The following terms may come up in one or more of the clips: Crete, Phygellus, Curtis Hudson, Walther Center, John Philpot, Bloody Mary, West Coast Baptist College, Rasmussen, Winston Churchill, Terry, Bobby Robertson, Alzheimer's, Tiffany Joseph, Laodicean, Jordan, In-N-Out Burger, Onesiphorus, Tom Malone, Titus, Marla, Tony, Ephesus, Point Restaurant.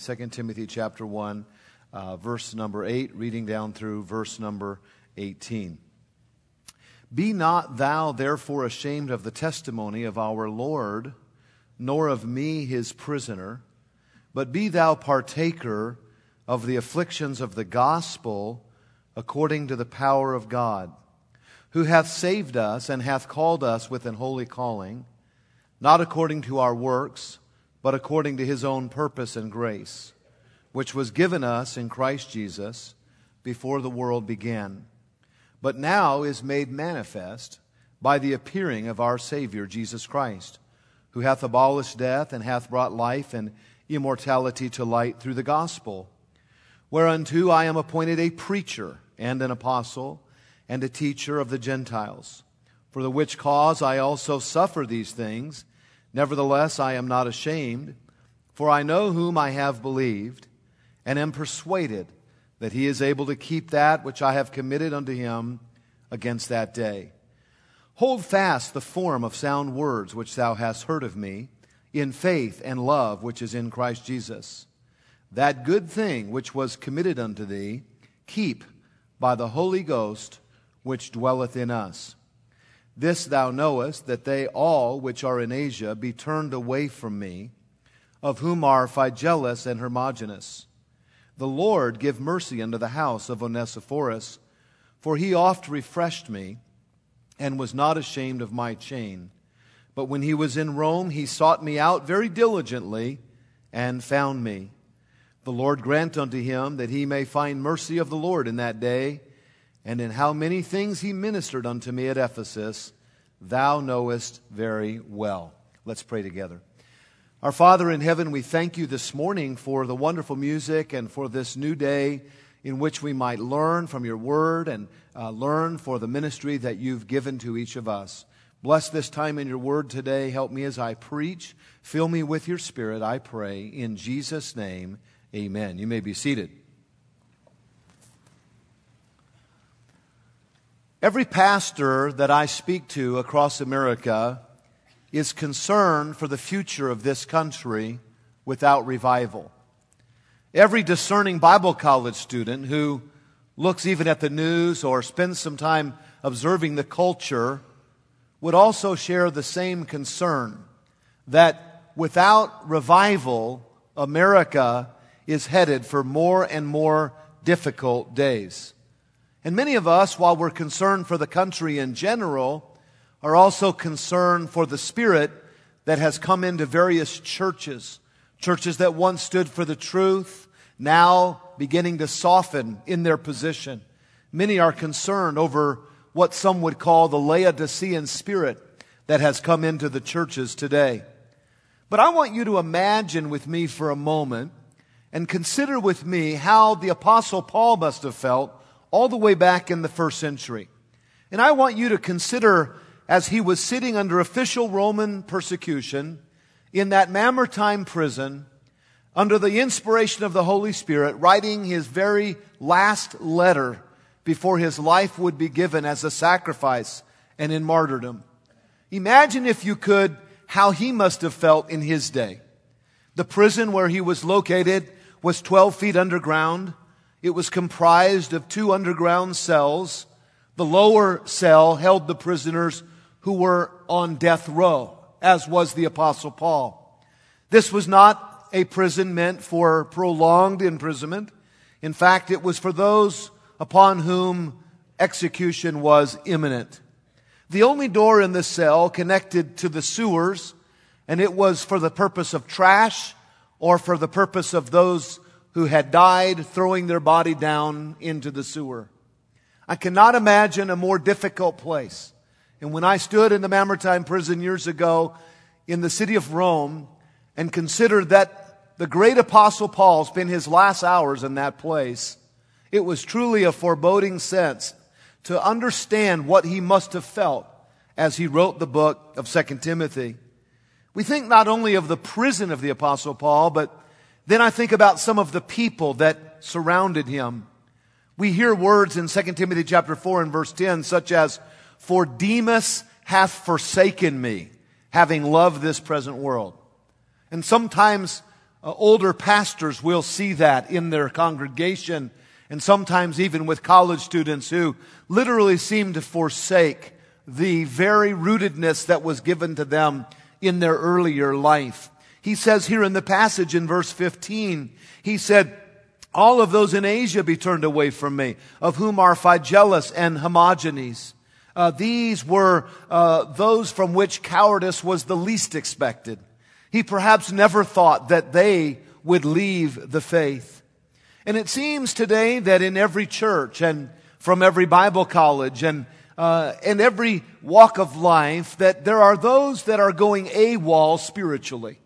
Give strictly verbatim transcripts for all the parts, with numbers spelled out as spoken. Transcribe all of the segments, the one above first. Second Timothy chapter one, uh, verse number eight, reading down through verse number eighteen. Be not thou therefore ashamed of the testimony of our Lord, nor of me his prisoner, but be thou partaker of the afflictions of the gospel according to the power of God, who hath saved us and hath called us with an holy calling, not according to our works, but according to his own purpose and grace, which was given us in Christ Jesus before the world began, but now is made manifest by the appearing of our Savior Jesus Christ, who hath abolished death and hath brought life and immortality to light through the gospel, whereunto I am appointed a preacher and an apostle and a teacher of the Gentiles, for the which cause I also suffer these things. Nevertheless, I am not ashamed, for I know whom I have believed, and am persuaded that he is able to keep that which I have committed unto him against that day. Hold fast the form of sound words which thou hast heard of me, in faith and love which is in Christ Jesus. That good thing which was committed unto thee, keep by the Holy Ghost which dwelleth in us. This thou knowest, that they all which are in Asia be turned away from me, of whom are Phygellus and Hermogenes. The Lord give mercy unto the house of Onesiphorus, for he oft refreshed me, and was not ashamed of my chain. But when he was in Rome, he sought me out very diligently, and found me. The Lord grant unto him that he may find mercy of the Lord in that day, and in how many things he ministered unto me at Ephesus, thou knowest very well. Let's pray together. Our Father in heaven, we thank you this morning for the wonderful music and for this new day in which we might learn from your word and uh, learn for the ministry that you've given to each of us. Bless this time in your word today. Help me as I preach. Fill me with your spirit, I pray. In Jesus' name, amen. You may be seated. Every pastor that I speak to across America is concerned for the future of this country without revival. Every discerning Bible college student who looks even at the news or spends some time observing the culture would also share the same concern that without revival, America is headed for more and more difficult days. And many of us, while we're concerned for the country in general, are also concerned for the spirit that has come into various churches. Churches that once stood for the truth, now beginning to soften in their position. Many are concerned over what some would call the Laodicean spirit that has come into the churches today. But I want you to imagine with me for a moment and consider with me how the Apostle Paul must have felt all the way back in the first century. And I want you to consider, as he was sitting under official Roman persecution in that Mamertine prison, under the inspiration of the Holy Spirit, writing his very last letter before his life would be given as a sacrifice and in martyrdom. Imagine, if you could, how he must have felt in his day. The prison where he was located was twelve feet underground. It was comprised of two underground cells. The lower cell held the prisoners who were on death row, as was the Apostle Paul. This was not a prison meant for prolonged imprisonment. In fact, it was for those upon whom execution was imminent. The only door in the cell connected to the sewers, and it was for the purpose of trash or for the purpose of those who had died throwing their body down into the sewer. I cannot imagine a more difficult place. And when I stood in the Mamertine prison years ago in the city of Rome and considered that the great Apostle Paul spent his last hours in that place, it was truly a foreboding sense to understand what he must have felt as he wrote the book of Second Timothy. We think not only of the prison of the Apostle Paul, but then I think about some of the people that surrounded him. We hear words in Second Timothy chapter four and verse ten, such as, "For Demas hath forsaken me, having loved this present world." And sometimes Uh, older pastors will see that in their congregation, and sometimes even with college students who literally seem to forsake the very rootedness that was given to them in their earlier life. He says here in the passage in verse fifteen, he said, "All of those in Asia be turned away from me, of whom are Phygellus and Hermogenes." Uh, these were uh, those from which cowardice was the least expected. He perhaps never thought that they would leave the faith. And it seems today that in every church and from every Bible college and uh, in every walk of life that there are those that are going AWOL spiritually.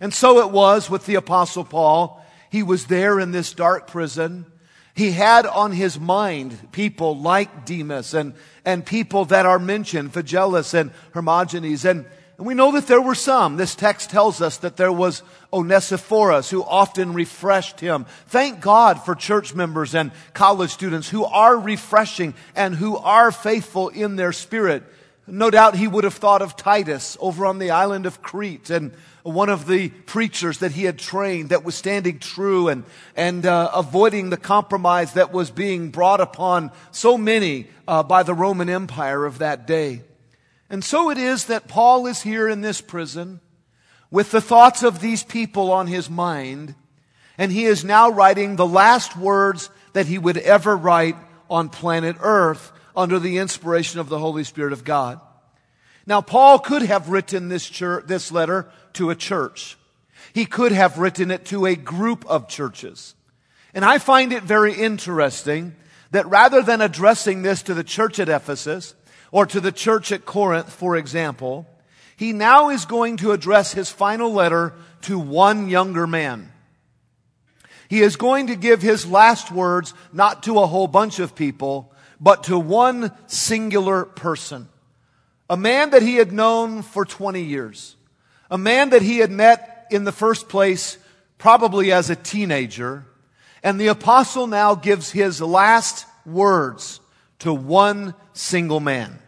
And so it was with the Apostle Paul. He was there in this dark prison. He had on his mind people like Demas and, and people that are mentioned, Phygellus and Hermogenes. And, and we know that there were some. This text tells us that there was Onesiphorus who often refreshed him. Thank God for church members and college students who are refreshing and who are faithful in their spirit. No doubt he would have thought of Titus over on the island of Crete and one of the preachers that he had trained that was standing true and, and uh, avoiding the compromise that was being brought upon so many uh, by the Roman Empire of that day. And so it is that Paul is here in this prison with the thoughts of these people on his mind, and he is now writing the last words that he would ever write on planet Earth under the inspiration of the Holy Spirit of God. Now, Paul could have written this church, this letter to a church. He could have written it to a group of churches. And I find it very interesting that rather than addressing this to the church at Ephesus or to the church at Corinth, for example, he now is going to address his final letter to one younger man. He is going to give his last words not to a whole bunch of people, but to one singular person. A man that he had known for twenty years. A man that he had met in the first place probably as a teenager. And the apostle now gives his last words to one single man.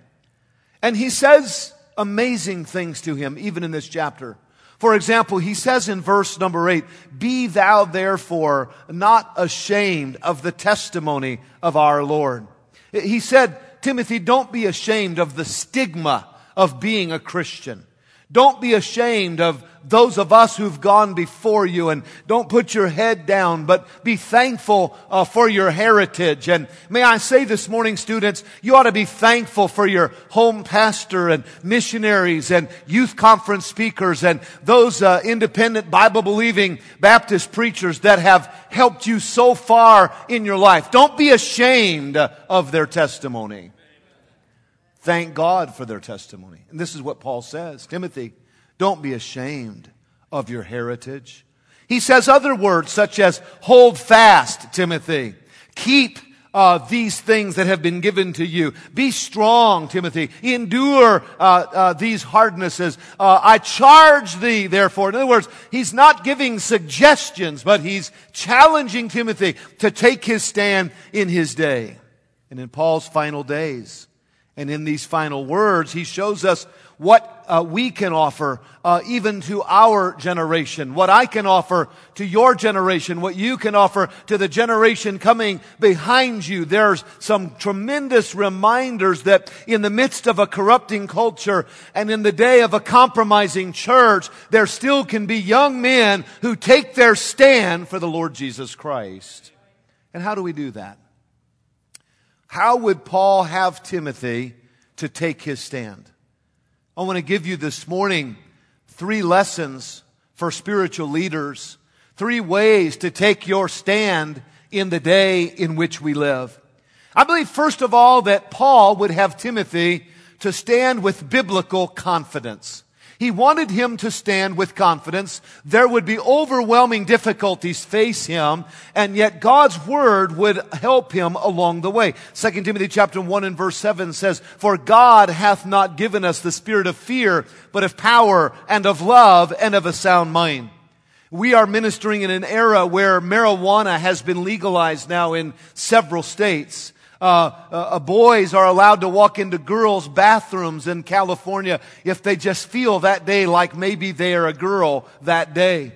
And he says amazing things to him, even in this chapter. For example, he says in verse number eight, "Be thou therefore not ashamed of the testimony of our Lord." He said, Timothy, don't be ashamed of the stigma of being a Christian. Don't be ashamed of those of us who've gone before you, and don't put your head down, but be thankful uh, for your heritage. And may I say this morning, students, you ought to be thankful for your home pastor and missionaries and youth conference speakers and those uh, independent Bible-believing Baptist preachers that have helped you so far in your life. Don't be ashamed of their testimony. Thank God for their testimony. And this is what Paul says, Timothy, don't be ashamed of your heritage. He says other words such as, hold fast, Timothy. Keep uh, these things that have been given to you. Be strong, Timothy. Endure uh, uh, these hardnesses. Uh, I charge thee, therefore. In other words, he's not giving suggestions, but he's challenging Timothy to take his stand in his day. And in Paul's final days, and in these final words, he shows us what uh, we can offer uh, even to our generation, what I can offer to your generation, what you can offer to the generation coming behind you. There's some tremendous reminders that in the midst of a corrupting culture and in the day of a compromising church, there still can be young men who take their stand for the Lord Jesus Christ. And how do we do that? How would Paul have Timothy to take his stand? I want to give you this morning three lessons for spiritual leaders, three ways to take your stand in the day in which we live. I believe, first of all, that Paul would have Timothy to stand with biblical confidence. He wanted him to stand with confidence. There would be overwhelming difficulties face him, and yet God's word would help him along the way. Second Timothy chapter one and verse seven says, "For God hath not given us the spirit of fear, but of power and of love and of a sound mind." We are ministering in an era where marijuana has been legalized now in several states. Uh, uh, boys are allowed to walk into girls' bathrooms in California if they just feel that day like maybe they are a girl that day.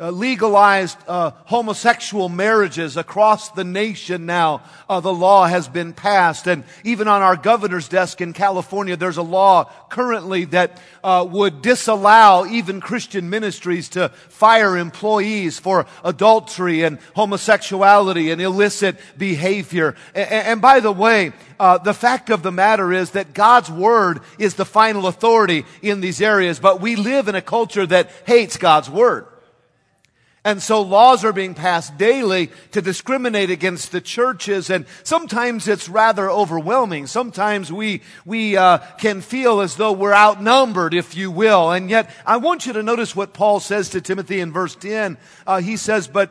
Uh, legalized uh, homosexual marriages across the nation now. Uh, the law has been passed. And even on our governor's desk in California, there's a law currently that uh, would disallow even Christian ministries to fire employees for adultery and homosexuality and illicit behavior. And, and by the way, Uh, the fact of the matter is that God's Word is the final authority in these areas, but we live in a culture that hates God's Word. And so laws are being passed daily to discriminate against the churches, and sometimes it's rather overwhelming. Sometimes we we uh, can feel as though we're outnumbered, if you will. And yet, I want you to notice what Paul says to Timothy in verse ten. Uh, he says, "But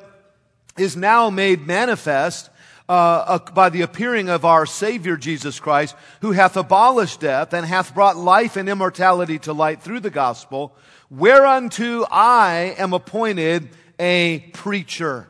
is now made manifest Uh, uh, by the appearing of our Savior Jesus Christ, who hath abolished death and hath brought life and immortality to light through the gospel, whereunto I am appointed a preacher."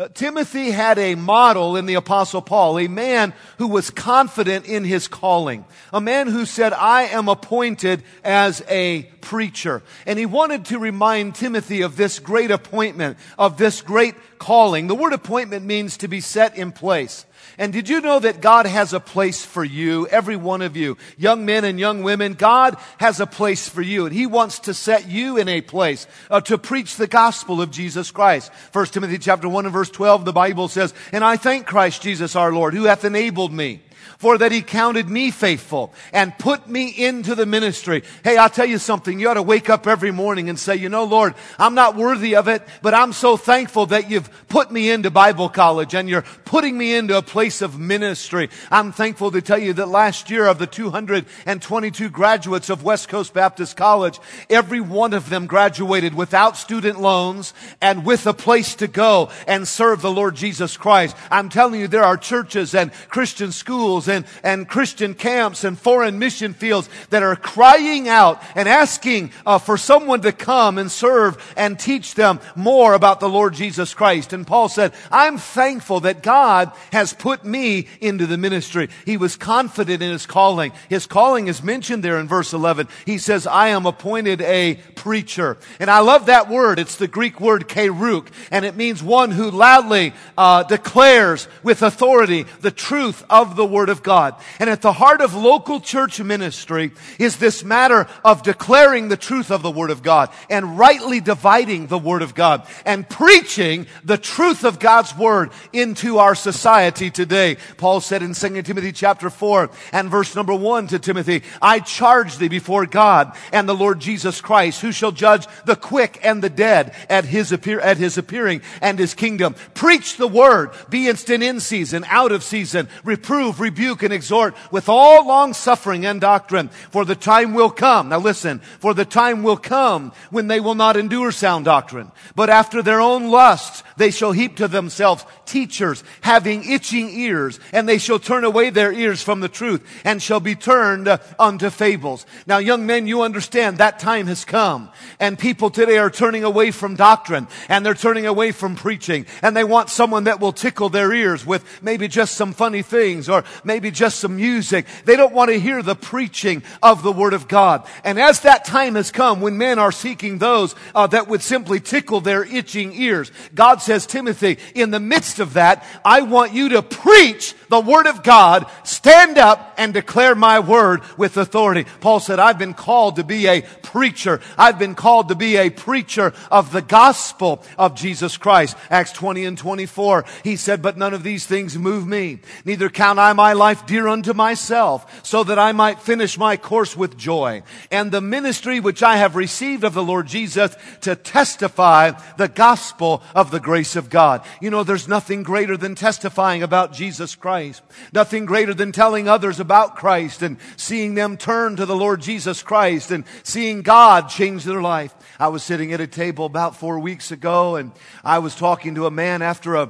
Uh, Timothy had a model in the Apostle Paul, a man who was confident in his calling, a man who said, "I am appointed as a preacher." And he wanted to remind Timothy of this great appointment, of this great calling. The word appointment means to be set in place. And did you know that God has a place for you, every one of you, young men and young women? God has a place for you, and He wants to set you in a place uh, to preach the gospel of Jesus Christ. First Timothy chapter one and verse twelve, the Bible says, "And I thank Christ Jesus our Lord, who hath enabled me, for that He counted me faithful and put me into the ministry." Hey, I'll tell you something. You ought to wake up every morning and say, "You know, Lord, I'm not worthy of it, but I'm so thankful that You've put me into Bible college and You're putting me into a place of ministry." I'm thankful to tell you that last year of the two hundred twenty-two graduates of West Coast Baptist College, every one of them graduated without student loans and with a place to go and serve the Lord Jesus Christ. I'm telling you, there are churches and Christian schools And, and Christian camps and foreign mission fields that are crying out and asking uh, for someone to come and serve and teach them more about the Lord Jesus Christ. And Paul said, "I'm thankful that God has put me into the ministry." He was confident in his calling. His calling is mentioned there in verse eleven. He says, "I am appointed a preacher." And I love that word. It's the Greek word keruk, and it means one who loudly uh, declares with authority the truth of the Word of God. And at the heart of local church ministry is this matter of declaring the truth of the Word of God and rightly dividing the Word of God and preaching the truth of God's Word into our society today. Paul said in Second Timothy chapter four and verse number one to Timothy, "I charge thee before God and the Lord Jesus Christ, who shall judge the quick and the dead at his appear at his appearing and his kingdom. Preach the Word, be instant in season, out of season, reprove, rebuke, rebuke and exhort with all long suffering and doctrine. For the time will come." Now listen, "for the time will come when they will not endure sound doctrine, but after their own lusts they shall heap to themselves teachers having itching ears, and they shall turn away their ears from the truth and shall be turned unto fables." Now young men, you understand that time has come, and people today are turning away from doctrine, and they're turning away from preaching, and they want someone that will tickle their ears with maybe just some funny things or maybe just some music. They don't want to hear the preaching of the Word of God. And as that time has come when men are seeking those uh, that would simply tickle their itching ears, God says, "Timothy, in the midst of that, I want you to preach the Word of God. Stand up and declare my Word with authority." Paul said, "I've been called to be a preacher. I've been called to be a preacher of the gospel of Jesus Christ." Acts twenty and twenty-four, he said, "But none of these things move me, neither count I my life dear unto myself, so that I might finish my course with joy, and the ministry which I have received of the Lord Jesus, to testify the gospel of the grace of God." You know, there's nothing greater than testifying about Jesus Christ, nothing greater than telling others about Christ and seeing them turn to the Lord Jesus Christ and seeing God change their life. I was sitting at a table about four weeks ago, and I was talking to a man after a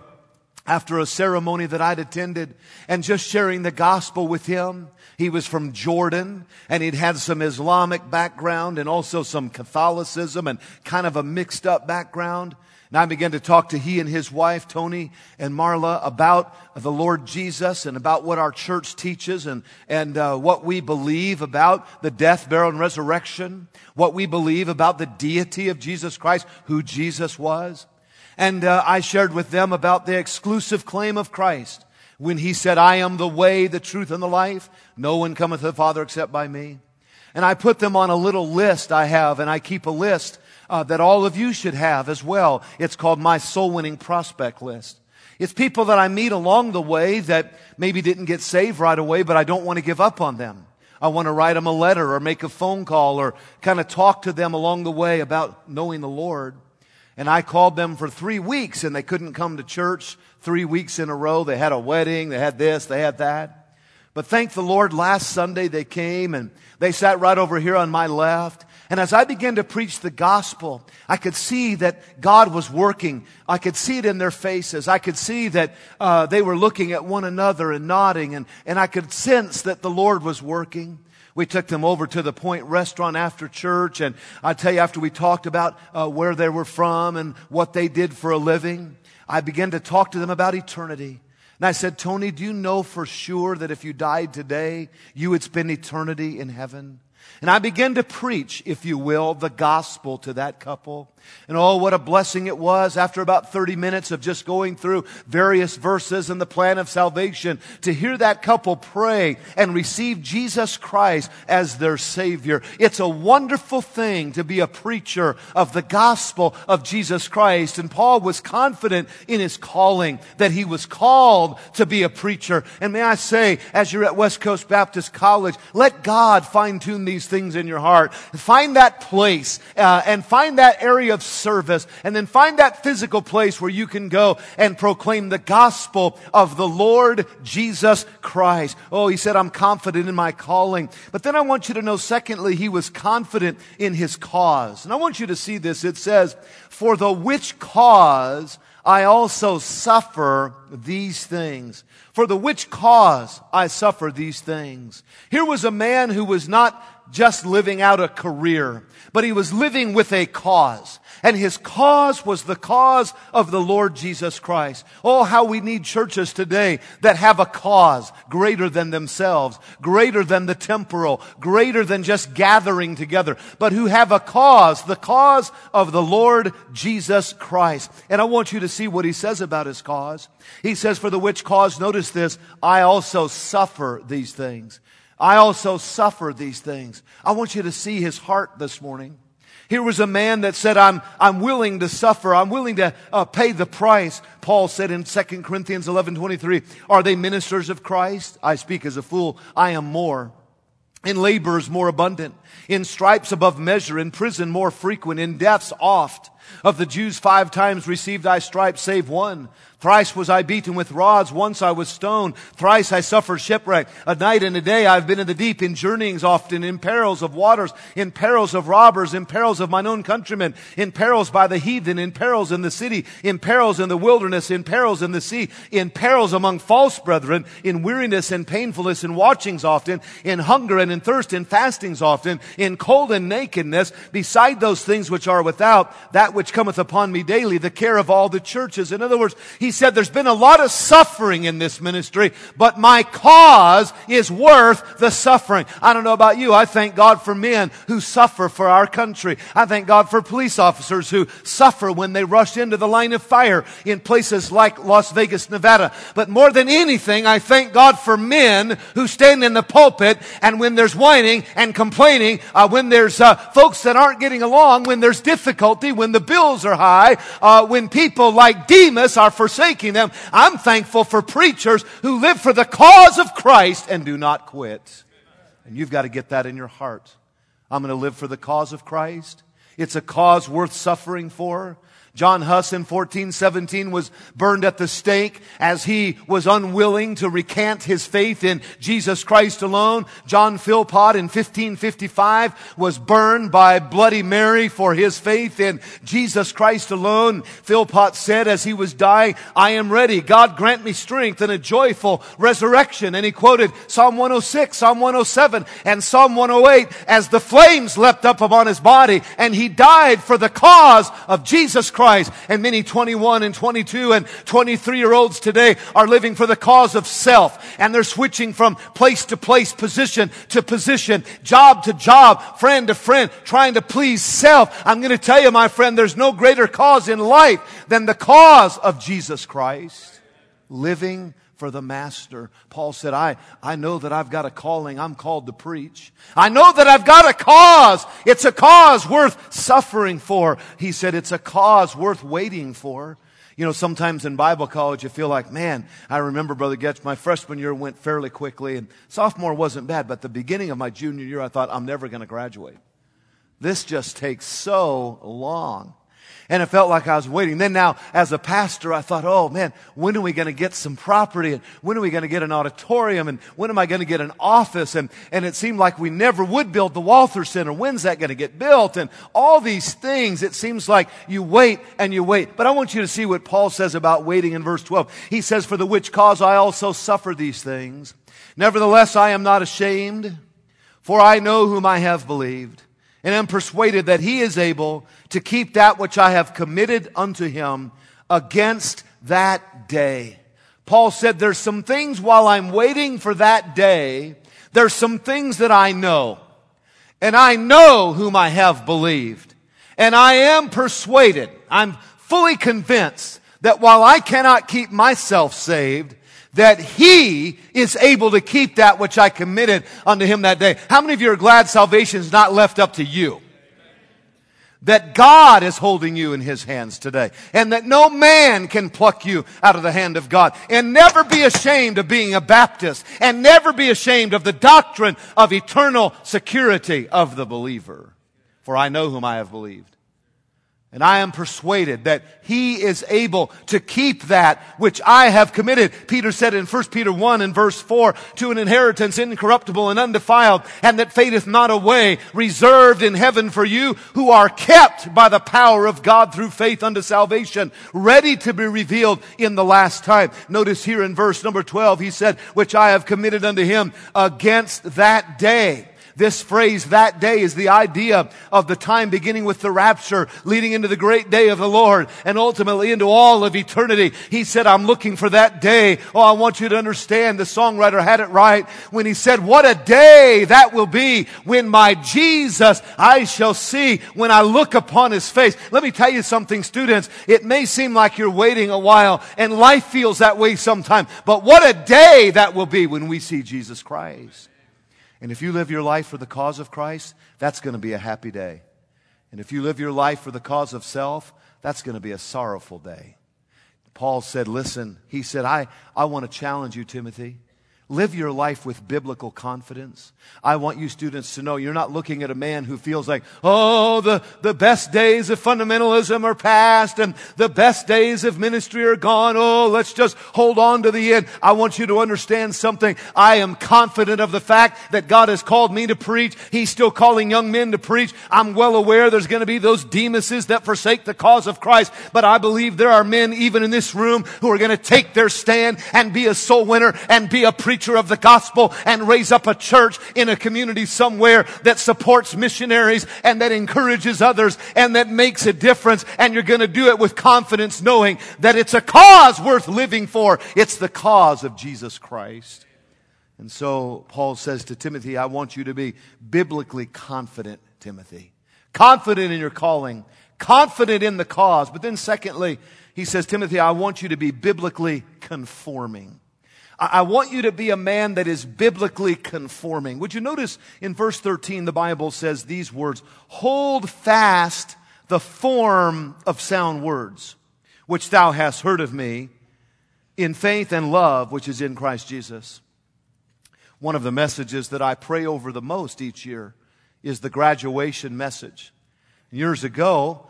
after a ceremony that I'd attended, and just sharing the gospel with him. He was from Jordan, and he'd had some Islamic background and also some Catholicism and kind of a mixed up background. And I began to talk to he and his wife, Tony and Marla, about the Lord Jesus and about what our church teaches and, and uh, what we believe about the death, burial, and resurrection, what we believe about the deity of Jesus Christ, who Jesus was. And uh, I shared with them about the exclusive claim of Christ when he said, "I am the way, the truth, and the life. No one cometh to the Father except by me." And I put them on a little list I have, and I keep a list Uh, that all of you should have as well. It's called my soul-winning prospect list. It's people that I meet along the way that maybe didn't get saved right away, but I don't want to give up on them. I want to write them a letter or make a phone call or kind of talk to them along the way about knowing the Lord. And I called them for three weeks and they couldn't come to church three weeks in a row. They had a wedding, they had this, they had that. But thank the Lord, last Sunday they came and they sat right over here on my left. And as I began to preach the gospel, I could see that God was working. I could see it in their faces. I could see that uh, they were looking at one another and nodding, and, and I could sense that the Lord was working. We took them over to the Point Restaurant after church, and I tell you, after we talked about uh, where they were from and what they did for a living, I began to talk to them about eternity. And I said, "Tony, do you know for sure that if you died today, you would spend eternity in heaven?" And I began to preach, if you will, the gospel to that couple. And oh, what a blessing it was after about thirty minutes of just going through various verses and the plan of salvation to hear that couple pray and receive Jesus Christ as their Savior. It's a wonderful thing to be a preacher of the gospel of Jesus Christ. And Paul was confident in his calling, that he was called to be a preacher. And may I say, as you're at West Coast Baptist College, let God fine-tune these things in your heart. Find that place uh, and find that area of service, and then find that physical place where you can go and proclaim the gospel of the Lord Jesus Christ. Oh, he said, "I'm confident in my calling." But then I want you to know, secondly, he was confident in his cause. And I want you to see this. It says, "For the which cause I also suffer these things." For the which cause I suffer these things. Here was a man who was not just living out a career, but he was living with a cause. And his cause was the cause of the Lord Jesus Christ. Oh, how we need churches today that have a cause greater than themselves, greater than the temporal, greater than just gathering together, but who have a cause, the cause of the Lord Jesus Christ. And I want you to see what he says about his cause. He says, "For the which cause," notice this, "I also suffer these things." I also suffer these things. I want you to see his heart this morning. Here was a man that said, I'm, I'm willing to suffer. I'm willing to uh, pay the price. Paul said in Second Corinthians eleven twenty-three, "Are they ministers of Christ? I speak as a fool. I am more. In labors more abundant. In stripes above measure. In prison more frequent. In deaths oft. Of the Jews five times received I stripes, save one. Thrice was I beaten with rods, once I was stoned. Thrice I suffered shipwreck. A night and a day I have been in the deep, in journeyings often, in perils of waters, in perils of robbers, in perils of mine own countrymen, in perils by the heathen, in perils in the city, in perils in the wilderness, in perils in the sea, in perils among false brethren, in weariness and painfulness, in watchings often, in hunger and in thirst, in fastings often, in cold and nakedness, beside those things which are without, that which cometh upon me daily, the care of all the churches." In other words, he He said, there's been a lot of suffering in this ministry, but my cause is worth the suffering. I don't know about you. I thank God for men who suffer for our country. I thank God for police officers who suffer when they rush into the line of fire in places like Las Vegas, Nevada. But more than anything, I thank God for men who stand in the pulpit, and when there's whining and complaining, uh, when there's uh, folks that aren't getting along, when there's difficulty, when the bills are high, uh, when people like Demas are forsaken, them. I'm thankful for preachers who live for the cause of Christ and do not quit. And you've got to get that in your heart. I'm going to live for the cause of Christ. It's a cause worth suffering for. John Huss in fourteen seventeen was burned at the stake as he was unwilling to recant his faith in Jesus Christ alone. John Philpot in fifteen fifty-five was burned by Bloody Mary for his faith in Jesus Christ alone. Philpot said as he was dying, "I am ready. God grant me strength and a joyful resurrection." And he quoted Psalm one oh six, Psalm one oh seven, and Psalm one oh eight as the flames leapt up upon his body, and he died for the cause of Jesus Christ. Christ. And many twenty-one and twenty-two and twenty-three year olds today are living for the cause of self, and they're switching from place to place, position to position, job to job, friend to friend, trying to please self. I'm going to tell you, my friend, there's no greater cause in life than the cause of Jesus Christ. Living for the Master. Paul said, I, I know that I've got a calling. I'm called to preach. I know that I've got a cause. It's a cause worth suffering for. He said, it's a cause worth waiting for. You know, sometimes in Bible college, you feel like, man, I remember, Brother Getch, my freshman year went fairly quickly, and sophomore wasn't bad, but the beginning of my junior year, I thought, I'm never going to graduate. This just takes so long. And it felt like I was waiting. Then now, as a pastor, I thought, oh man, when are we going to get some property? And when are we going to get an auditorium? And when am I going to get an office? And, and it seemed like we never would build the Walther Center. When's that going to get built? And all these things, it seems like you wait and you wait. But I want you to see what Paul says about waiting in verse twelve. He says, for the which cause I also suffer these things. Nevertheless, I am not ashamed, for I know whom I have believed. And am persuaded that he is able to keep that which I have committed unto him against that day. Paul said, there's some things while I'm waiting for that day, there's some things that I know. And I know whom I have believed. And I am persuaded, I'm fully convinced that while I cannot keep myself saved, that he is able to keep that which I committed unto him that day. How many of you are glad salvation is not left up to you? Amen. That God is holding you in his hands today. And that no man can pluck you out of the hand of God. And never be ashamed of being a Baptist. And never be ashamed of the doctrine of eternal security of the believer. For I know whom I have believed. And I am persuaded that he is able to keep that which I have committed. Peter said in First Peter one and verse four, to an inheritance incorruptible and undefiled, and that fadeth not away, reserved in heaven for you, who are kept by the power of God through faith unto salvation, ready to be revealed in the last time. Notice here in verse number twelve, he said, which I have committed unto him against that day. This phrase, that day, is the idea of the time beginning with the rapture, leading into the great day of the Lord, and ultimately into all of eternity. He said, I'm looking for that day. Oh, I want you to understand, the songwriter had it right when he said, what a day that will be when my Jesus I shall see, when I look upon his face. Let me tell you something, students. It may seem like you're waiting a while, and life feels that way sometimes, but what a day that will be when we see Jesus Christ. And if you live your life for the cause of Christ, that's going to be a happy day. And if you live your life for the cause of self, that's going to be a sorrowful day. Paul said, listen, he said, I, I want to challenge you, Timothy. Live your life with biblical confidence. I want you students to know you're not looking at a man who feels like, oh, the, the best days of fundamentalism are past and the best days of ministry are gone. Oh, let's just hold on to the end. I want you to understand something. I am confident of the fact that God has called me to preach. He's still calling young men to preach. I'm well aware there's going to be those Demases that forsake the cause of Christ, but I believe there are men even in this room who are going to take their stand and be a soul winner and be a preacher of the gospel and raise up a church in a community somewhere that supports missionaries and that encourages others and that makes a difference. And you're going to do it with confidence, knowing that it's a cause worth living for. It's the cause of Jesus Christ. And so Paul says to Timothy, I want you to be biblically confident, Timothy. Confident in your calling. Confident in the cause. But then secondly, he says, Timothy, I want you to be biblically conforming. I want you to be a man that is biblically conforming. Would you notice in verse thirteen, the Bible says these words, hold fast the form of sound words, which thou hast heard of me, in faith and love, which is in Christ Jesus. One of the messages that I pray over the most each year is the graduation message. Years ago,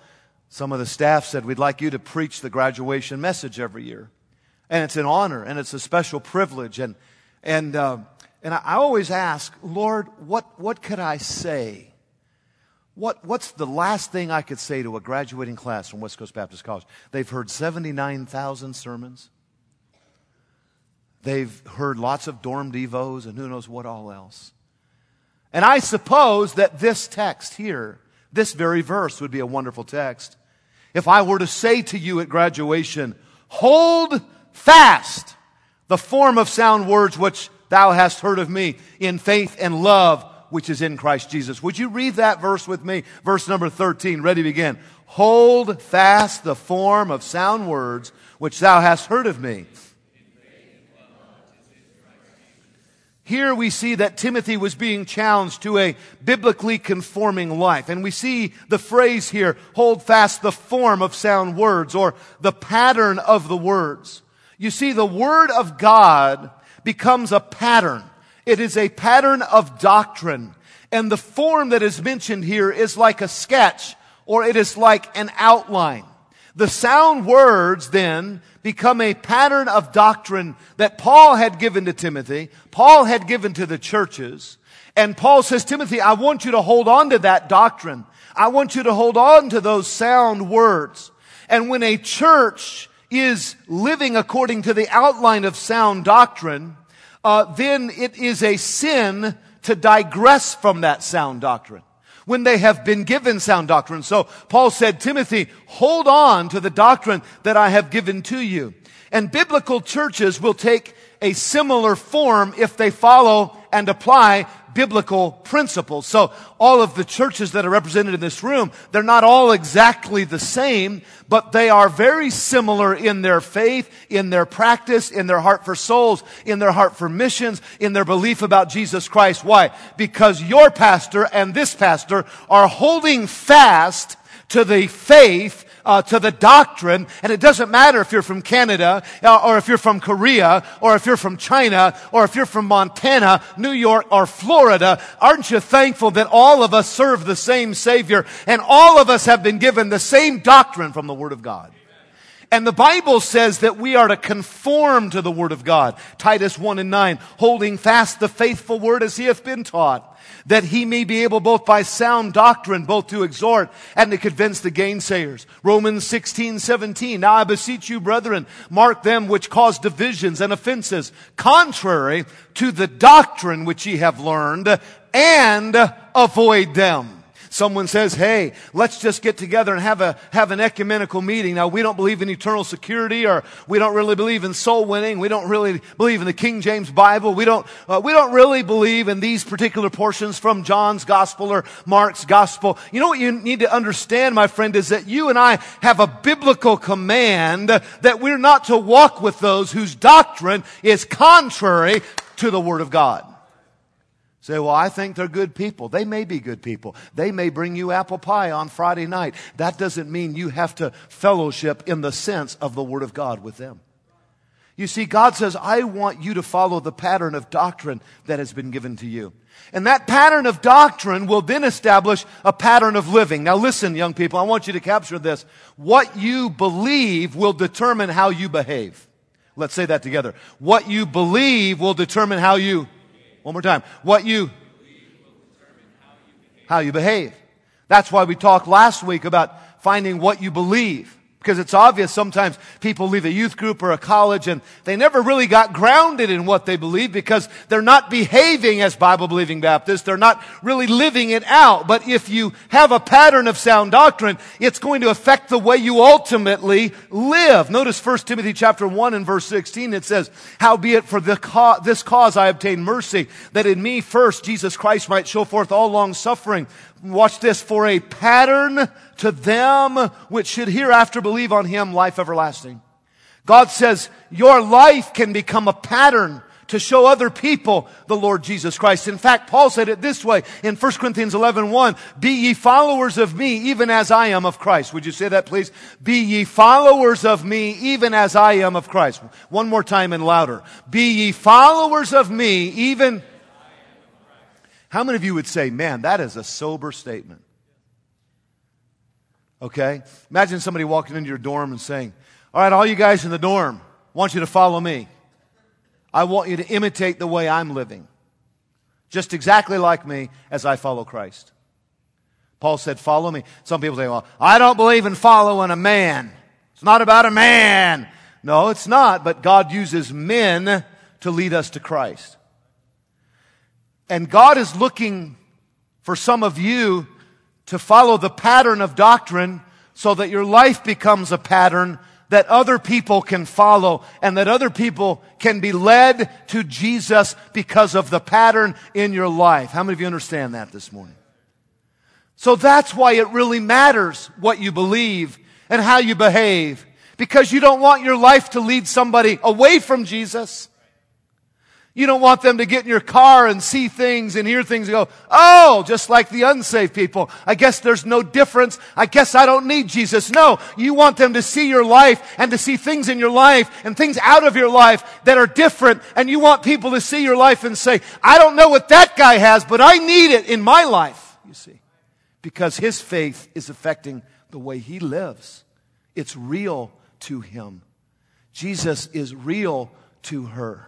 some of the staff said, we'd like you to preach the graduation message every year. And it's an honor, and it's a special privilege. And and uh, and I always ask, Lord, what what could I say? What what's the last thing I could say to a graduating class from West Coast Baptist College? They've heard seventy-nine thousand sermons. They've heard lots of dorm devos and who knows what all else. And I suppose that this text here, this very verse, would be a wonderful text. If I were to say to you at graduation, hold fast the form of sound words which thou hast heard of me in faith and love which is in Christ Jesus. Would you read that verse with me? Verse number thirteen. Ready, begin. Hold fast the form of sound words which thou hast heard of me. Here we see that Timothy was being challenged to a biblically conforming life. And we see the phrase here, hold fast the form of sound words, or the pattern of the words. You see, the Word of God becomes a pattern. It is a pattern of doctrine. And the form that is mentioned here is like a sketch, or it is like an outline. The sound words then become a pattern of doctrine that Paul had given to Timothy, Paul had given to the churches. And Paul says, Timothy, I want you to hold on to that doctrine. I want you to hold on to those sound words. And when a church is living according to the outline of sound doctrine, uh, then it is a sin to digress from that sound doctrine when they have been given sound doctrine. So Paul said, Timothy, hold on to the doctrine that I have given to you. And biblical churches will take a similar form if they follow and apply biblical principles. So all of the churches that are represented in this room, they're not all exactly the same, but they are very similar in their faith, in their practice, in their heart for souls, in their heart for missions, in their belief about Jesus Christ. Why? Because your pastor and this pastor are holding fast to the faith, Uh, to the doctrine, and it doesn't matter if you're from Canada, uh, or if you're from Korea, or if you're from China, or if you're from Montana, New York, or Florida. Aren't you thankful that all of us serve the same Savior, and all of us have been given the same doctrine from the Word of God? And the Bible says that we are to conform to the Word of God. Titus one and nine, holding fast the faithful Word as he hath been taught, that he may be able both by sound doctrine, both to exhort and to convince the gainsayers. Romans sixteen seventeen, now I beseech you, brethren, mark them which cause divisions and offenses, contrary to the doctrine which ye have learned, and avoid them. Someone says, hey, let's just get together and have a have an ecumenical meeting. Now, we don't believe in eternal security, or we don't really believe in soul winning. We don't really believe in the King James Bible. We don't uh, we don't really believe in these particular portions from John's gospel or Mark's gospel. You know what you need to understand, my friend, is that you and I have a biblical command that we're not to walk with those whose doctrine is contrary to the Word of God. Say, well, I think they're good people. They may be good people. They may bring you apple pie on Friday night. That doesn't mean you have to fellowship in the sense of the Word of God with them. You see, God says, I want you to follow the pattern of doctrine that has been given to you. And that pattern of doctrine will then establish a pattern of living. Now listen, young people, I want you to capture this. What you believe will determine how you behave. Let's say that together. What you believe will determine how you... One more time. What you, believe will determine how you behave. How you behave. That's why we talked last week about finding what you believe. Because it's obvious sometimes people leave a youth group or a college and they never really got grounded in what they believe because they're not behaving as Bible-believing Baptists. They're not really living it out. But if you have a pattern of sound doctrine, it's going to affect the way you ultimately live. Notice First Timothy chapter one and verse sixteen. It says, howbeit for the ca- this cause I obtained mercy, that in me first Jesus Christ might show forth all long suffering. Watch this, for a pattern to them which should hereafter believe on him, life everlasting. God says your life can become a pattern to show other people the Lord Jesus Christ. In fact, Paul said it this way in First Corinthians eleven one, be ye followers of me, even as I am of Christ. Would you say that, please? Be ye followers of me, even as I am of Christ. One more time and louder. Be ye followers of me, even... How many of you would say, man, that is a sober statement? Okay? Imagine somebody walking into your dorm and saying, all right, all you guys in the dorm, I want you to follow me. I want you to imitate the way I'm living. Just exactly like me as I follow Christ. Paul said, follow me. Some people say, well, I don't believe in following a man. It's not about a man. No, it's not. But God uses men to lead us to Christ. And God is looking for some of you to follow the pattern of doctrine so that your life becomes a pattern that other people can follow and that other people can be led to Jesus because of the pattern in your life. How many of you understand that this morning? So that's why it really matters what you believe and how you behave, because you don't want your life to lead somebody away from Jesus. You don't want them to get in your car and see things and hear things and go, oh, just like the unsaved people. I guess there's no difference. I guess I don't need Jesus. No, you want them to see your life and to see things in your life and things out of your life that are different. And you want people to see your life and say, I don't know what that guy has, but I need it in my life, you see, because his faith is affecting the way he lives. It's real to him. Jesus is real to her.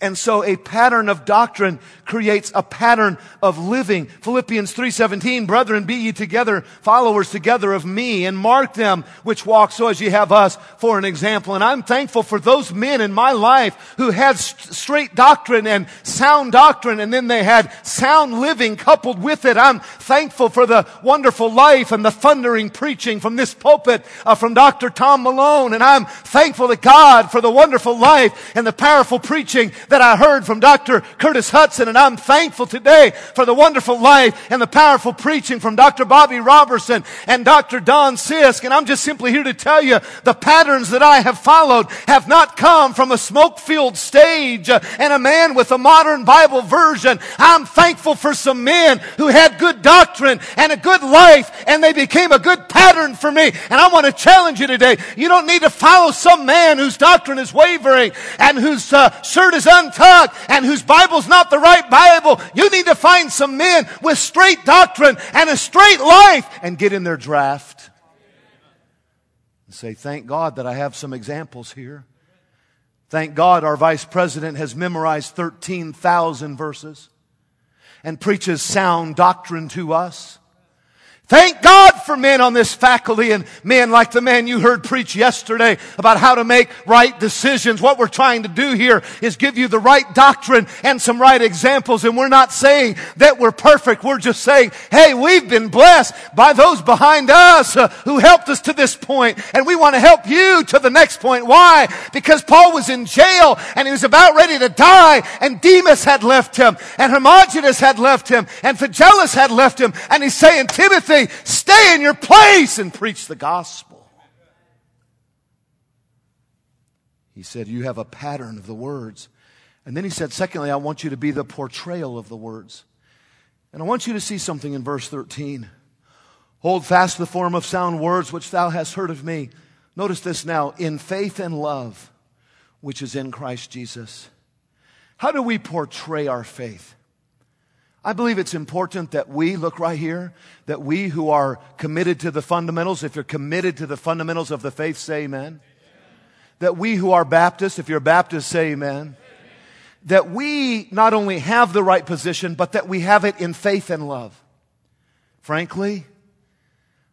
And so a pattern of doctrine creates a pattern of living. Philippians three seventeen, brethren, be ye together, followers together of me, and mark them which walk so as ye have us for an example. And I'm thankful for those men in my life who had st- straight doctrine and sound doctrine, and then they had sound living coupled with it. I'm thankful for the wonderful life and the thundering preaching from this pulpit uh, from Doctor Tom Malone. And I'm thankful to God for the wonderful life and the powerful preaching that I heard from Doctor Curtis Hudson, and I'm thankful today for the wonderful life and the powerful preaching from Doctor Bobby Robertson and Doctor Don Sisk. And I'm just simply here to tell you the patterns that I have followed have not come from a smoke-filled stage and a man with a modern Bible version. I'm thankful for some men who had good doctrine and a good life, and they became a good pattern for me. And I want to challenge you today. You don't need to follow some man whose doctrine is wavering and whose uh, shirt is untucked and whose Bible's not the right Bible. You need to find some men with straight doctrine and a straight life and get in their draft and say, thank God that I have some examples here. Thank God our vice president has memorized thirteen thousand verses and preaches sound doctrine to us. Thank God for men on this faculty and men like the man you heard preach yesterday about how to make right decisions. What we're trying to do here is give you the right doctrine and some right examples. And we're not saying that we're perfect. We're just saying, hey, we've been blessed by those behind us uh, who helped us to this point. And we want to help you to the next point. Why? Because Paul was in jail and he was about ready to die. And Demas had left him. And Hermogenes had left him. And Phygellus had left him. And he's saying, Timothy, stay in your place and preach the gospel. He said, you have a pattern of the words. And then he said, secondly, I want you to be the portrayal of the words. And I want you to see something in verse thirteen. Hold fast the form of sound words which thou hast heard of me. Notice this now, in faith and love, which is in Christ Jesus. How do we portray our faith? I believe it's important that we, look right here, that we who are committed to the fundamentals, if you're committed to the fundamentals of the faith, say amen. Amen. That we who are Baptists, if you're Baptist, say amen. Amen. That we not only have the right position, but that we have it in faith and love. Frankly,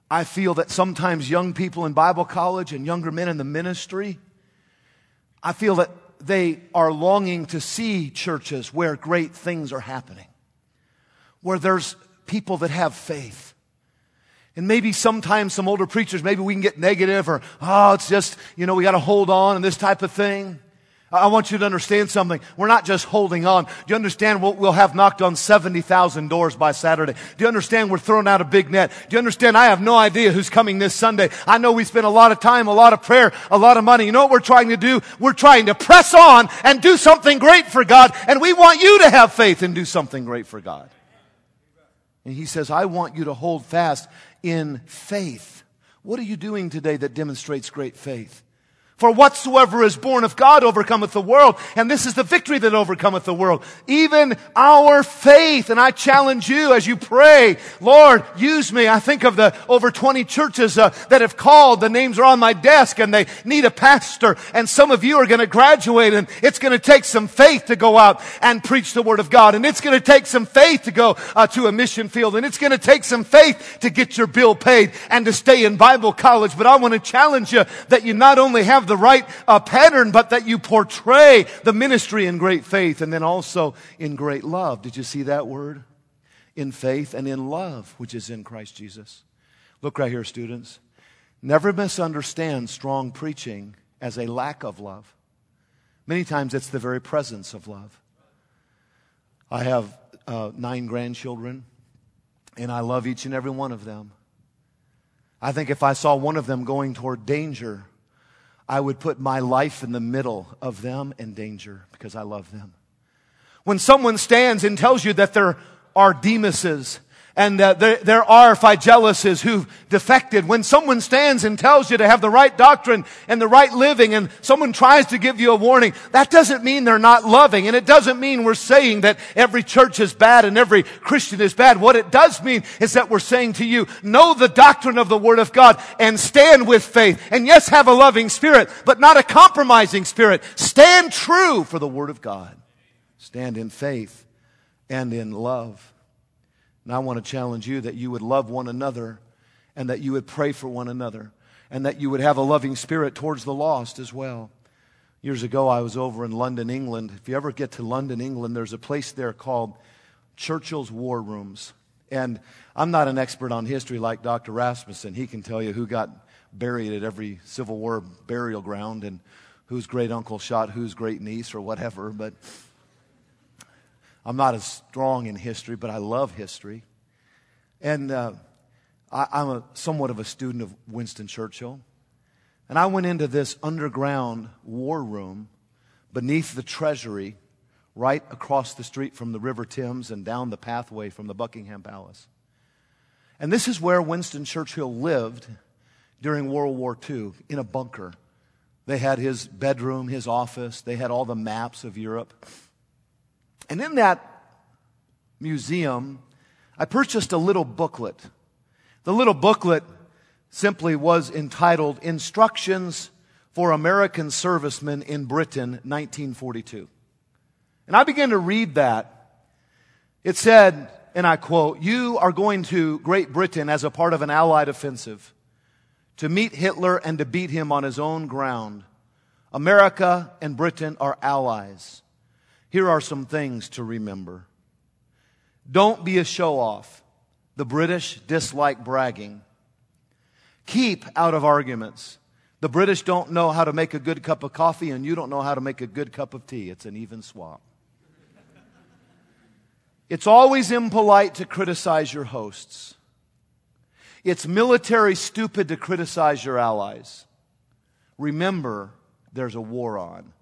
I feel that sometimes young people in Bible college and younger men in the ministry, I feel that they are longing to see churches where great things are happening, where there's people that have faith. And maybe sometimes some older preachers, maybe we can get negative or, oh, it's just, you know, we got to hold on and this type of thing. I want you to understand something. We're not just holding on. Do you understand we'll, we'll have knocked on seventy thousand doors by Saturday? Do you understand we're throwing out a big net? Do you understand I have no idea who's coming this Sunday? I know we spent a lot of time, a lot of prayer, a lot of money. You know what we're trying to do? We're trying to press on and do something great for God. And we want you to have faith and do something great for God. And he says, I want you to hold fast in faith. What are you doing today that demonstrates great faith? For whatsoever is born of God overcometh the world. And this is the victory that overcometh the world, even our faith. And I challenge you as you pray, Lord, use me. I think of the over twenty churches uh, that have called. The names are on my desk and they need a pastor. And some of you are going to graduate and it's going to take some faith to go out and preach the Word of God. And it's going to take some faith to go uh, to a mission field. And it's going to take some faith to get your bill paid and to stay in Bible college. But I want to challenge you that you not only have the right uh, pattern, but that you portray the ministry in great faith and then also in great love. Did you see that word? In faith and in love, which is in Christ Jesus. Look right here, students. Never misunderstand strong preaching as a lack of love. Many times it's the very presence of love. I have uh, nine grandchildren, and I love each and every one of them. I think if I saw one of them going toward danger, I would put my life in the middle of them and danger because I love them. When someone stands and tells you that there are Demases and that there, there are Phygelluses who've defected, when someone stands and tells you to have the right doctrine and the right living and someone tries to give you a warning, that doesn't mean they're not loving, and it doesn't mean we're saying that every church is bad and every Christian is bad. What it does mean is that we're saying to you, know the doctrine of the Word of God and stand with faith, and yes, have a loving spirit, but not a compromising spirit. Stand true for the Word of God. Stand in faith and in love. And I want to challenge you that you would love one another and that you would pray for one another and that you would have a loving spirit towards the lost as well. Years ago, I was over in London, England. If you ever get to London, England, there's a place there called Churchill's War Rooms. And I'm not an expert on history like Doctor Rasmussen. He can tell you who got buried at every Civil War burial ground and whose great uncle shot whose great niece or whatever, but I'm not as strong in history, but I love history. And uh, I, I'm a, somewhat of a student of Winston Churchill. And I went into this underground war room beneath the Treasury, right across the street from the River Thames and down the pathway from the Buckingham Palace. And this is where Winston Churchill lived during World War Two, in a bunker. They had his bedroom, his office. They had all the maps of Europe. And in that museum, I purchased a little booklet. The little booklet simply was entitled Instructions for American Servicemen in Britain, nineteen forty-two. And I began to read that. It said, and I quote, "You are going to Great Britain as a part of an Allied offensive to meet Hitler and to beat him on his own ground. America and Britain are allies. Here are some things to remember. Don't be a show-off. The British dislike bragging. Keep out of arguments. The British don't know how to make a good cup of coffee, and you don't know how to make a good cup of tea. It's an even swap. It's always impolite to criticize your hosts. It's military stupid to criticize your allies. Remember, there's a war on."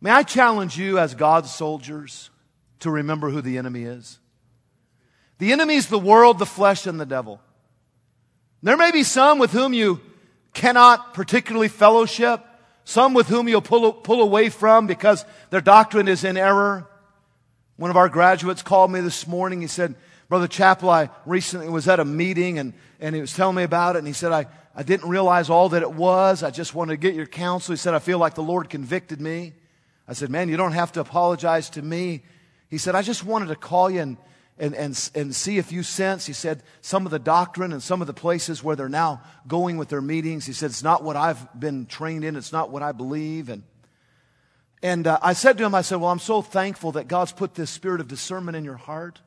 May I challenge you as God's soldiers to remember who the enemy is? The enemy is the world, the flesh, and the devil. There may be some with whom you cannot particularly fellowship, some with whom you'll pull, pull away from because their doctrine is in error. One of our graduates called me this morning. He said, "Brother Chappell, I recently was at a meeting and, and he was telling me about it, and he said, I, I didn't realize all that it was. I just wanted to get your counsel." He said, "I feel like the Lord convicted me." I said, "Man, you don't have to apologize to me." He said, "I just wanted to call you and, and, and, and see if you sense," he said, "some of the doctrine and some of the places where they're now going with their meetings." He said, "It's not what I've been trained in. It's not what I believe." And, and uh, I said to him, I said, "Well, I'm so thankful that God's put this spirit of discernment in your heart."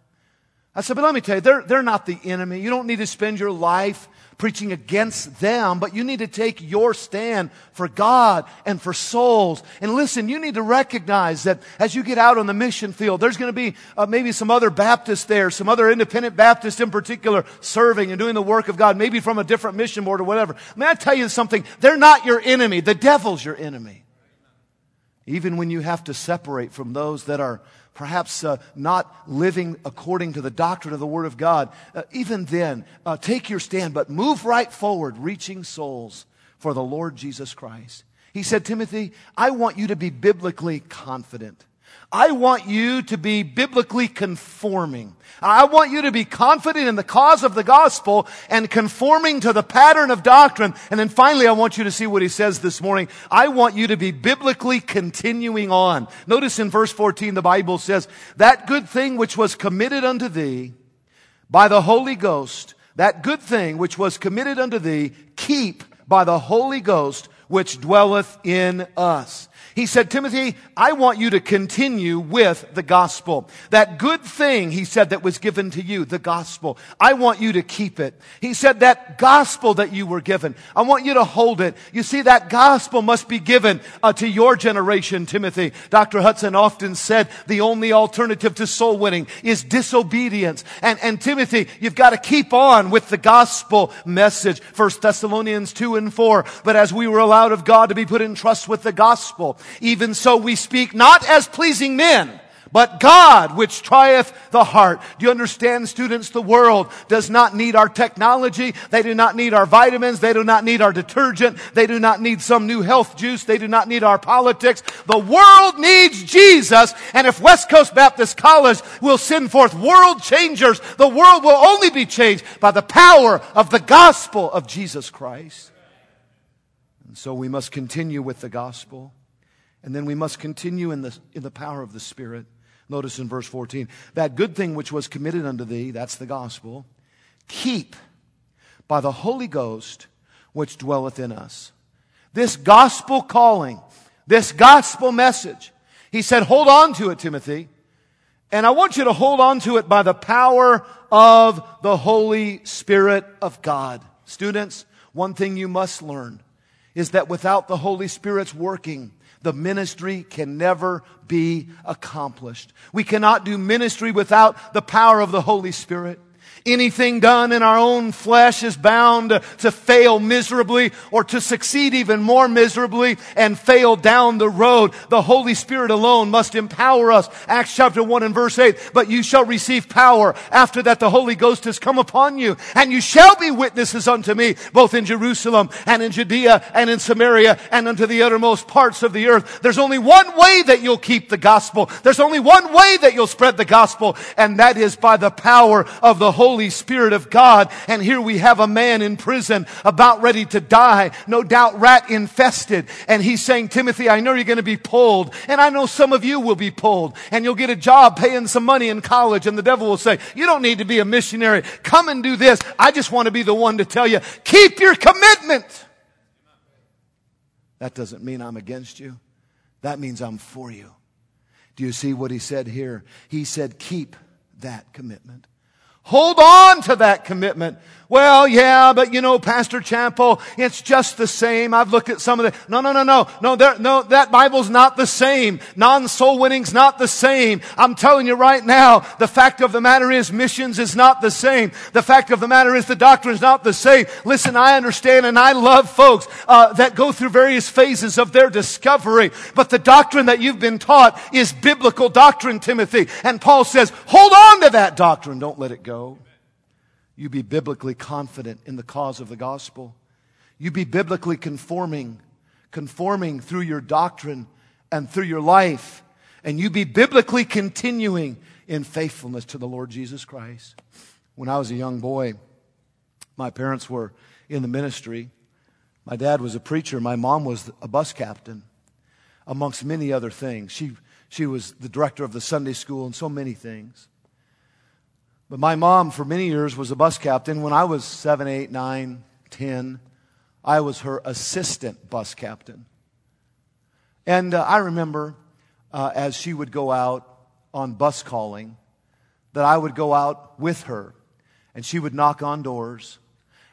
I said, "But let me tell you, they're, they're not the enemy. You don't need to spend your life preaching against them, but you need to take your stand for God and for souls. And listen, you need to recognize that as you get out on the mission field, there's going to be uh, maybe some other Baptists there, some other independent Baptists in particular, serving and doing the work of God, maybe from a different mission board or whatever. May I tell you something? They're not your enemy. The devil's your enemy. Even when you have to separate from those that are perhaps uh, not living according to the doctrine of the Word of God, uh, even then, uh, take your stand, but move right forward, reaching souls for the Lord Jesus Christ." He said, "Timothy, I want you to be biblically confident. I want you to be biblically conforming. I want you to be confident in the cause of the gospel and conforming to the pattern of doctrine." And then finally, I want you to see what he says this morning. "I want you to be biblically continuing on." Notice in verse fourteen, the Bible says, "That good thing which was committed unto thee by the Holy Ghost, that good thing which was committed unto thee, keep by the Holy Ghost, which dwelleth in us. He said, Timothy, I want you to continue with the gospel. That good thing, he said, that was given to you, the gospel, I want you to keep it. He said, that gospel that you were given, I want you to hold it. You see, that gospel must be given uh, to your generation, Timothy. Doctor Hudson often said, the only alternative to soul winning is disobedience. And, and Timothy, you've got to keep on with the gospel message. First Thessalonians two and four, but as we were allowed of God to be put in trust with the gospel, even so we speak not as pleasing men, but God, which trieth the heart. Do you understand, students? The world does not need our technology. They do not need our vitamins. They do not need our detergent. They do not need some new health juice. They do not need our politics. The world needs Jesus. And if West Coast Baptist College will send forth world changers, the world will only be changed by the power of the gospel of Jesus Christ. And so we must continue with the gospel. And then we must continue in the, in the power of the Spirit. Notice in verse fourteen, that good thing which was committed unto thee, that's the gospel, keep by the Holy Ghost which dwelleth in us. This gospel calling, this gospel message, he said, hold on to it, Timothy. And I want you to hold on to it by the power of the Holy Spirit of God. Students, one thing you must learn is that without the Holy Spirit's working, the ministry can never be accomplished. We cannot do ministry without the power of the Holy Spirit. Anything done in our own flesh is bound to fail miserably, or to succeed even more miserably and fail down the road. The Holy Spirit alone must empower us. Acts chapter one and verse eight, but you shall receive power after that the Holy Ghost has come upon you, and you shall be witnesses unto me, both in Jerusalem and in Judea and in Samaria and unto the uttermost parts of the earth. There's only one way that you'll keep the gospel. There's only one way that you'll spread the gospel, and that is by the power of the Holy Spirit. Holy Spirit of God. And here we have a man in prison about ready to die, no doubt rat infested. And he's saying, Timothy, I know you're going to be pulled. And I know some of you will be pulled. And you'll get a job paying some money in college. And the devil will say, you don't need to be a missionary. Come and do this. I just want to be the one to tell you, keep your commitment. That doesn't mean I'm against you. That means I'm for you. Do you see what he said here? He said, keep that commitment. Hold on to that commitment. Well, yeah, but you know, Pastor Chapel, it's just the same. I've looked at some of the, no, no, no, no, no, there, no, that Bible's not the same. Non-soul winning's not the same. I'm telling you right now, the fact of the matter is missions is not the same. The fact of the matter is the doctrine's not the same. Listen, I understand and I love folks, uh, that go through various phases of their discovery, but the doctrine that you've been taught is biblical doctrine, Timothy. And Paul says, hold on to that doctrine. Don't let it go. You be biblically confident in the cause of the gospel. You be biblically conforming, conforming through your doctrine and through your life. And you be biblically continuing in faithfulness to the Lord Jesus Christ. When I was a young boy, my parents were in the ministry. My dad was a preacher. My mom was a bus captain, amongst many other things. She, she was the director of the Sunday school and so many things. But my mom, for many years, was a bus captain. When I was seven, eight, nine, ten, I was her assistant bus captain. And uh, I remember uh, as she would go out on bus calling, that I would go out with her, and she would knock on doors,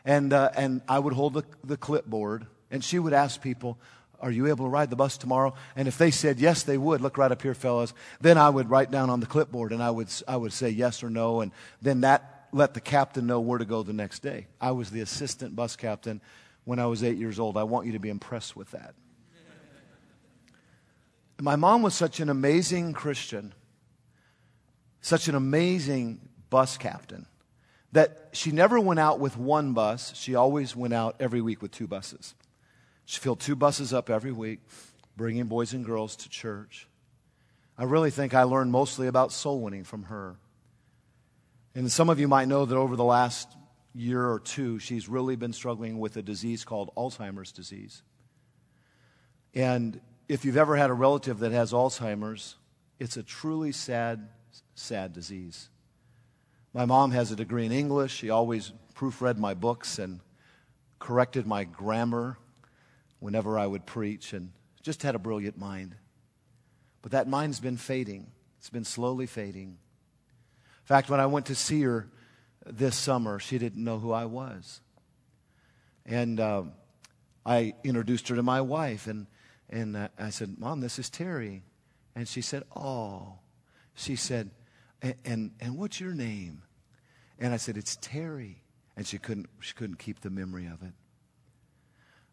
and uh, and I would hold the, the clipboard, and she would ask people, are you able to ride the bus tomorrow? And if they said yes, they would. Look right up here, fellas. Then I would write down on the clipboard, and I would I would say yes or no, and then that let the captain know where to go the next day. I was the assistant bus captain when I was eight years old. I want you to be impressed with that. My mom was such an amazing Christian, such an amazing bus captain, that she never went out with one bus. She always went out every week with two buses. She filled two buses up every week, bringing boys and girls to church. I really think I learned mostly about soul winning from her. And some of you might know that over the last year or two, she's really been struggling with a disease called Alzheimer's disease. And if you've ever had a relative that has Alzheimer's, it's a truly sad, sad disease. My mom has a degree in English. She always proofread my books and corrected my grammar whenever I would preach, and just had a brilliant mind. But that mind's been fading. It's been slowly fading. In fact, when I went to see her this summer, she didn't know who I was. And uh, I introduced her to my wife, and, and uh, I said, "Mom, this is Terry." And she said, "Oh." She said, and, and and what's your name?" And I said, "It's Terry." And she couldn't she couldn't keep the memory of it.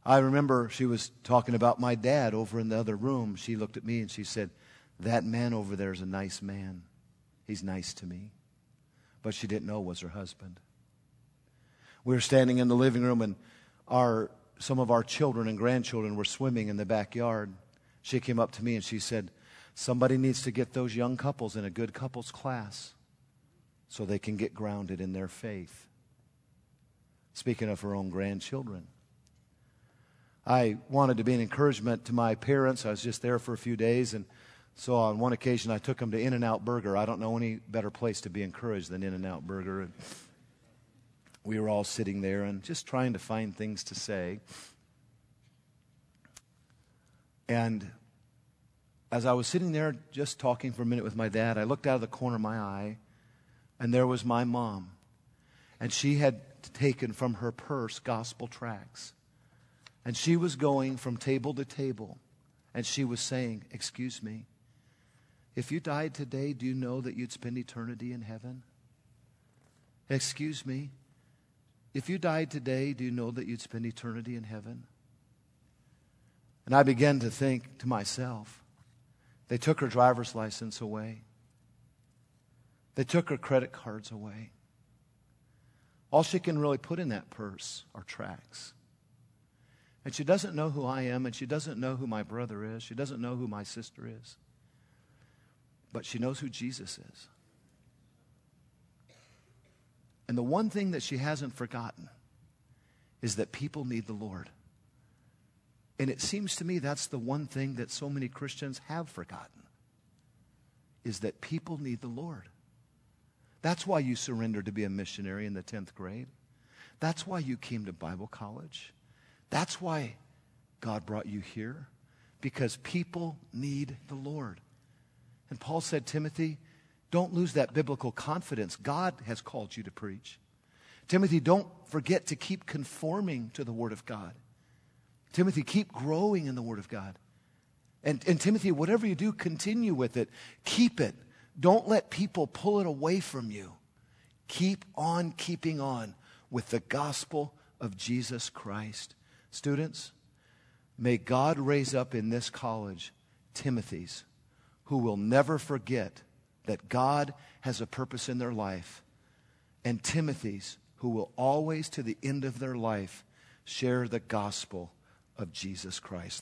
I remember she was talking about my dad over in the other room. She looked at me and she said, "That man over there is a nice man. He's nice to me." But she didn't know it was her husband. We were standing in the living room, and our some of our children and grandchildren were swimming in the backyard. She came up to me and she said, "Somebody needs to get those young couples in a good couples class so they can get grounded in their faith." Speaking of her own grandchildren. I wanted to be an encouragement to my parents. I was just there for a few days, and so on one occasion I took them to In-N-Out Burger. I don't know any better place to be encouraged than In-N-Out Burger. And we were all sitting there and just trying to find things to say. And as I was sitting there just talking for a minute with my dad, I looked out of the corner of my eye, and there was my mom. And she had taken from her purse gospel tracts. And she was going from table to table, and she was saying, "Excuse me, if you died today, do you know that you'd spend eternity in heaven? Excuse me, if you died today, do you know that you'd spend eternity in heaven?" And I began to think to myself, they took her driver's license away. They took her credit cards away. All she can really put in that purse are tracts. And she doesn't know who I am, and she doesn't know who my brother is. She doesn't know who my sister is. But she knows who Jesus is. And the one thing that she hasn't forgotten is that people need the Lord. And it seems to me that's the one thing that so many Christians have forgotten, is that people need the Lord. That's why you surrendered to be a missionary in the tenth grade. That's why you came to Bible college. That's why God brought you here, because people need the Lord. And Paul said, "Timothy, don't lose that biblical confidence. God has called you to preach. Timothy, don't forget to keep conforming to the Word of God. Timothy, keep growing in the Word of God. And, and Timothy, whatever you do, continue with it. Keep it. Don't let people pull it away from you. Keep on keeping on with the gospel of Jesus Christ." Students, may God raise up in this college Timothys who will never forget that God has a purpose in their life, and Timothys who will always, to the end of their life, share the gospel of Jesus Christ.